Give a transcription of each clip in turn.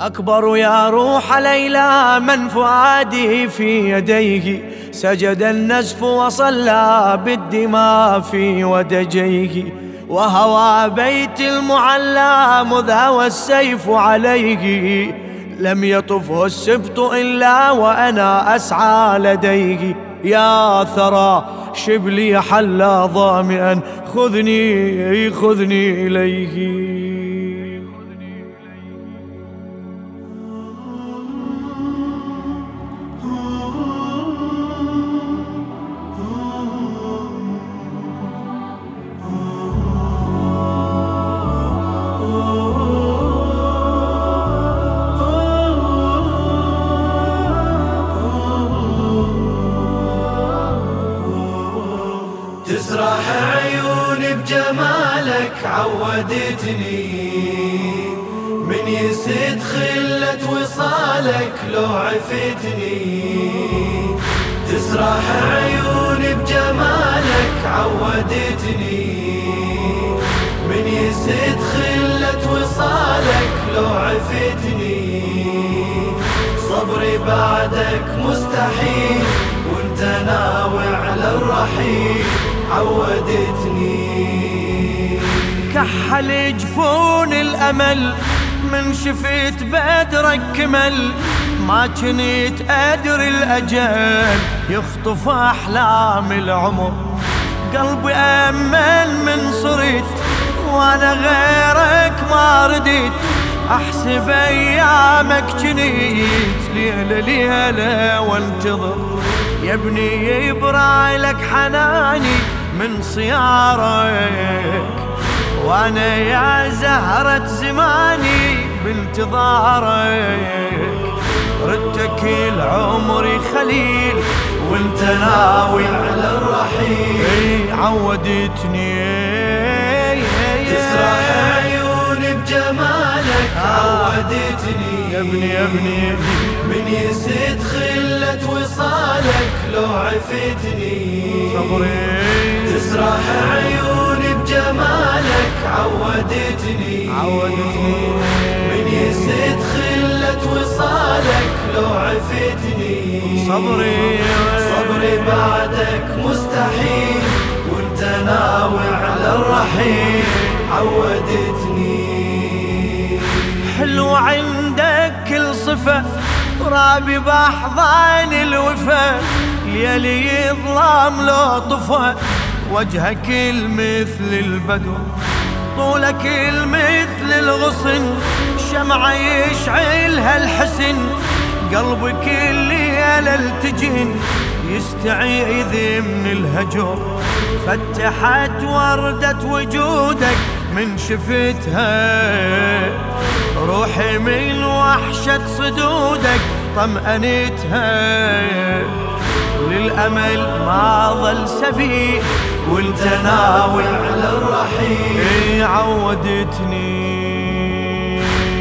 أكبر يا روح ليلى من فؤادي في يديه سجد النزف وصلى بالدماء في ودجيه وهوى بيت المعلى مذ هوى السيف عليه لم يطفه السبط إلا وأنا أسعى لديه يا ثرى شبلي حلى ظامئا خذني خذني إليه تسرح عيوني بجمالك عودتني من يسد خلة وصالك لو عفتني تسرح عيوني بجمالك عودتني من يسد خلة وصالك لو عفتني صبري بعدك مستحيل وانت ناوي على الرحيل عودتني كحل جفون الأمل من شفت بدرك كمل ما كنت أدري الأجل يخطف أحلام العمر قلبي أمل من صرت وأنا غيرك ما رديت أحسب أيامك جنيت ليلة ليلة وانتظر يا ابني يبرع لك حناني من صيارك وانا يا زهرة زماني بانتظارك ردتك العمر خليل وانت ناوي على الرحيل عودتني تسرح عيوني بجمالك عودتني يا ابني يا ابني من يسد خلة وصالك لو عفتني تسرح عيوني بجمالك عودتني من يسد خلة وصالك لو عفتني صبري بعدك مستحيل وانت ناوي على الرحيل عودتني حلو عندك كل صفة رابي بأحضان الوفا ليالي يظلم لو طفى وجهك المثل البدو طولك المثل الغصن شمعة يشعلها الحسن قلبك الليلة التجن يستعيذ من الهجر فتحت وردة وجودك من شفتها روحي من وحشة صدودك طمأنتها للأمل ما ظل سبيل وانت ناوي على الرحيل عودتني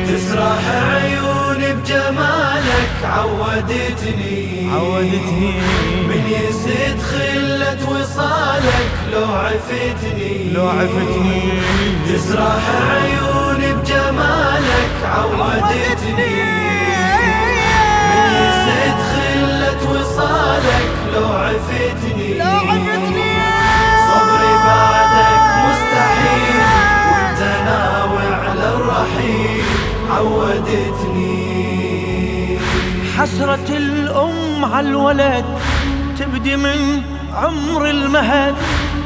تسرح عيوني بجمالك عودتني من يسد خلة وصالك لو عفتني تسرح عيوني بجمالك عودتني من يسد خلة وصالك لو عفتني صبري بعدك مستحيل وانت ناوي على الرحيل عودتني حسرة الأم على الولد تبدي من عمر المهد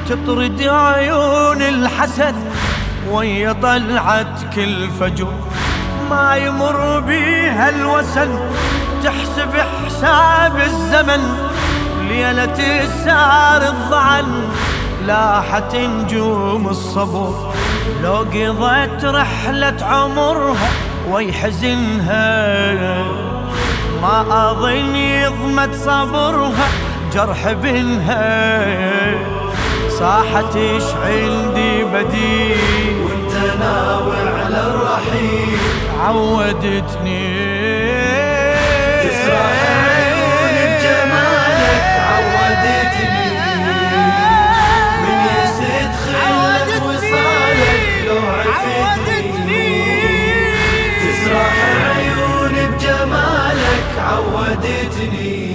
تطرد عيون الحسد وهي طلعت كل فجر ما يمر بيها الوسن تحسب حساب الزمن ليلة السار الظعن لاحت نجوم الصبر لو قضت رحلة عمرها ويحزنها ما أظن يضمت صبرها جرح بنها صاحت ايش عندي بديل وانت ناوي على الرحيل عودتني تسرح عيوني بجمالك عودتني من يسد خلة وصالك لو عفتني تسرح عيوني فادتني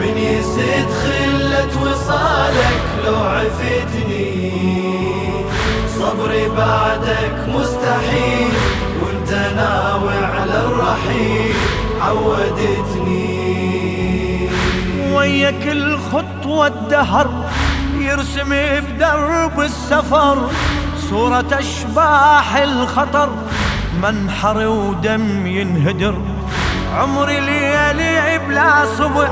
من يزيد خلة وصالك لو عفتني صبري بعدك مستحيل وانت ناوي على الرحيل عودتني ويا كل خطوة الدهر يرسم بدرب السفر صورة أشباح الخطر منحر ودم ينهدر عمري ليالي بلا صبح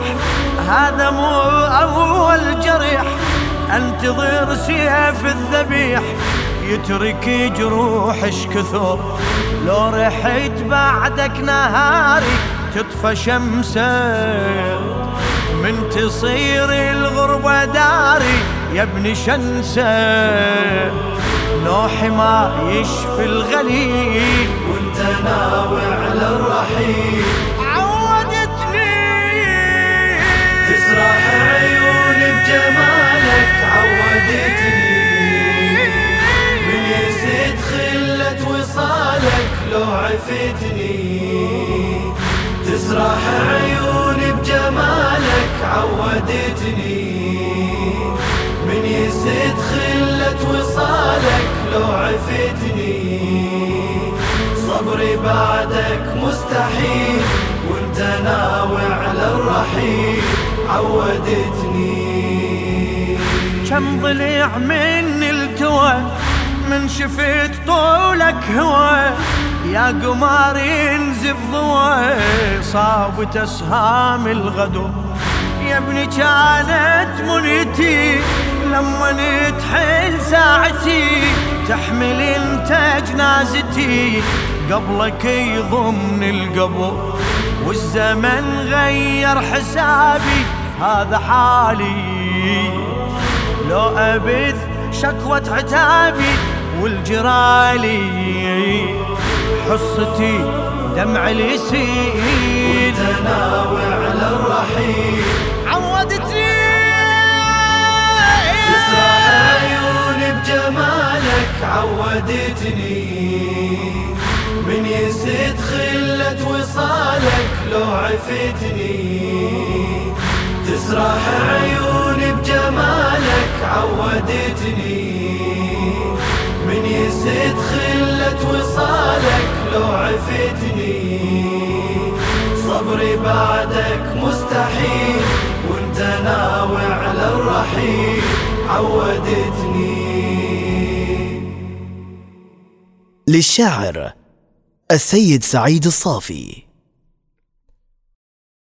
هذا مو أول جريح انتظر سيف الذبيح يترك جروحش كثر لو رحت بعدك نهاري تطفى شمسه من تصير الغربة داري يا ابن شمسه لو حمايش في الغليل وانت ناوي على الرحيل عودتني تسرح عيوني بجمالك عودتني من يزيد خلة وصالك لو عفتني تسرح عيوني بجمالك عودتني من يزيد خلة وصالك لو عفتني صبري بعدك مستحيل وانت ناوي على الرحيل عودتني كم ضلع من التوى من شفت طولك هوى يا قمر ينزف ضوى صابت أسهام الغدو يا ابني كانت منيتي لما نتحل ساعتي تحمل انت جنازتي قبلك يضمن القبر والزمن غير حسابي هذا حالي لو أبث شكوة عتابي والجرالي حصتي دمع اليسير وتناوي على الرحيل عودتني تسرح عيوني بجمالك عودتني من يزيد خلة وصالك لو عفتني تسرح عيوني بجمالك عودتني من يزيد خلة وصالك لو عفتني صبري بعدك مستحيل وانت ناوي على الرحيل عودتني. للشاعر السيد سعيد الصافي.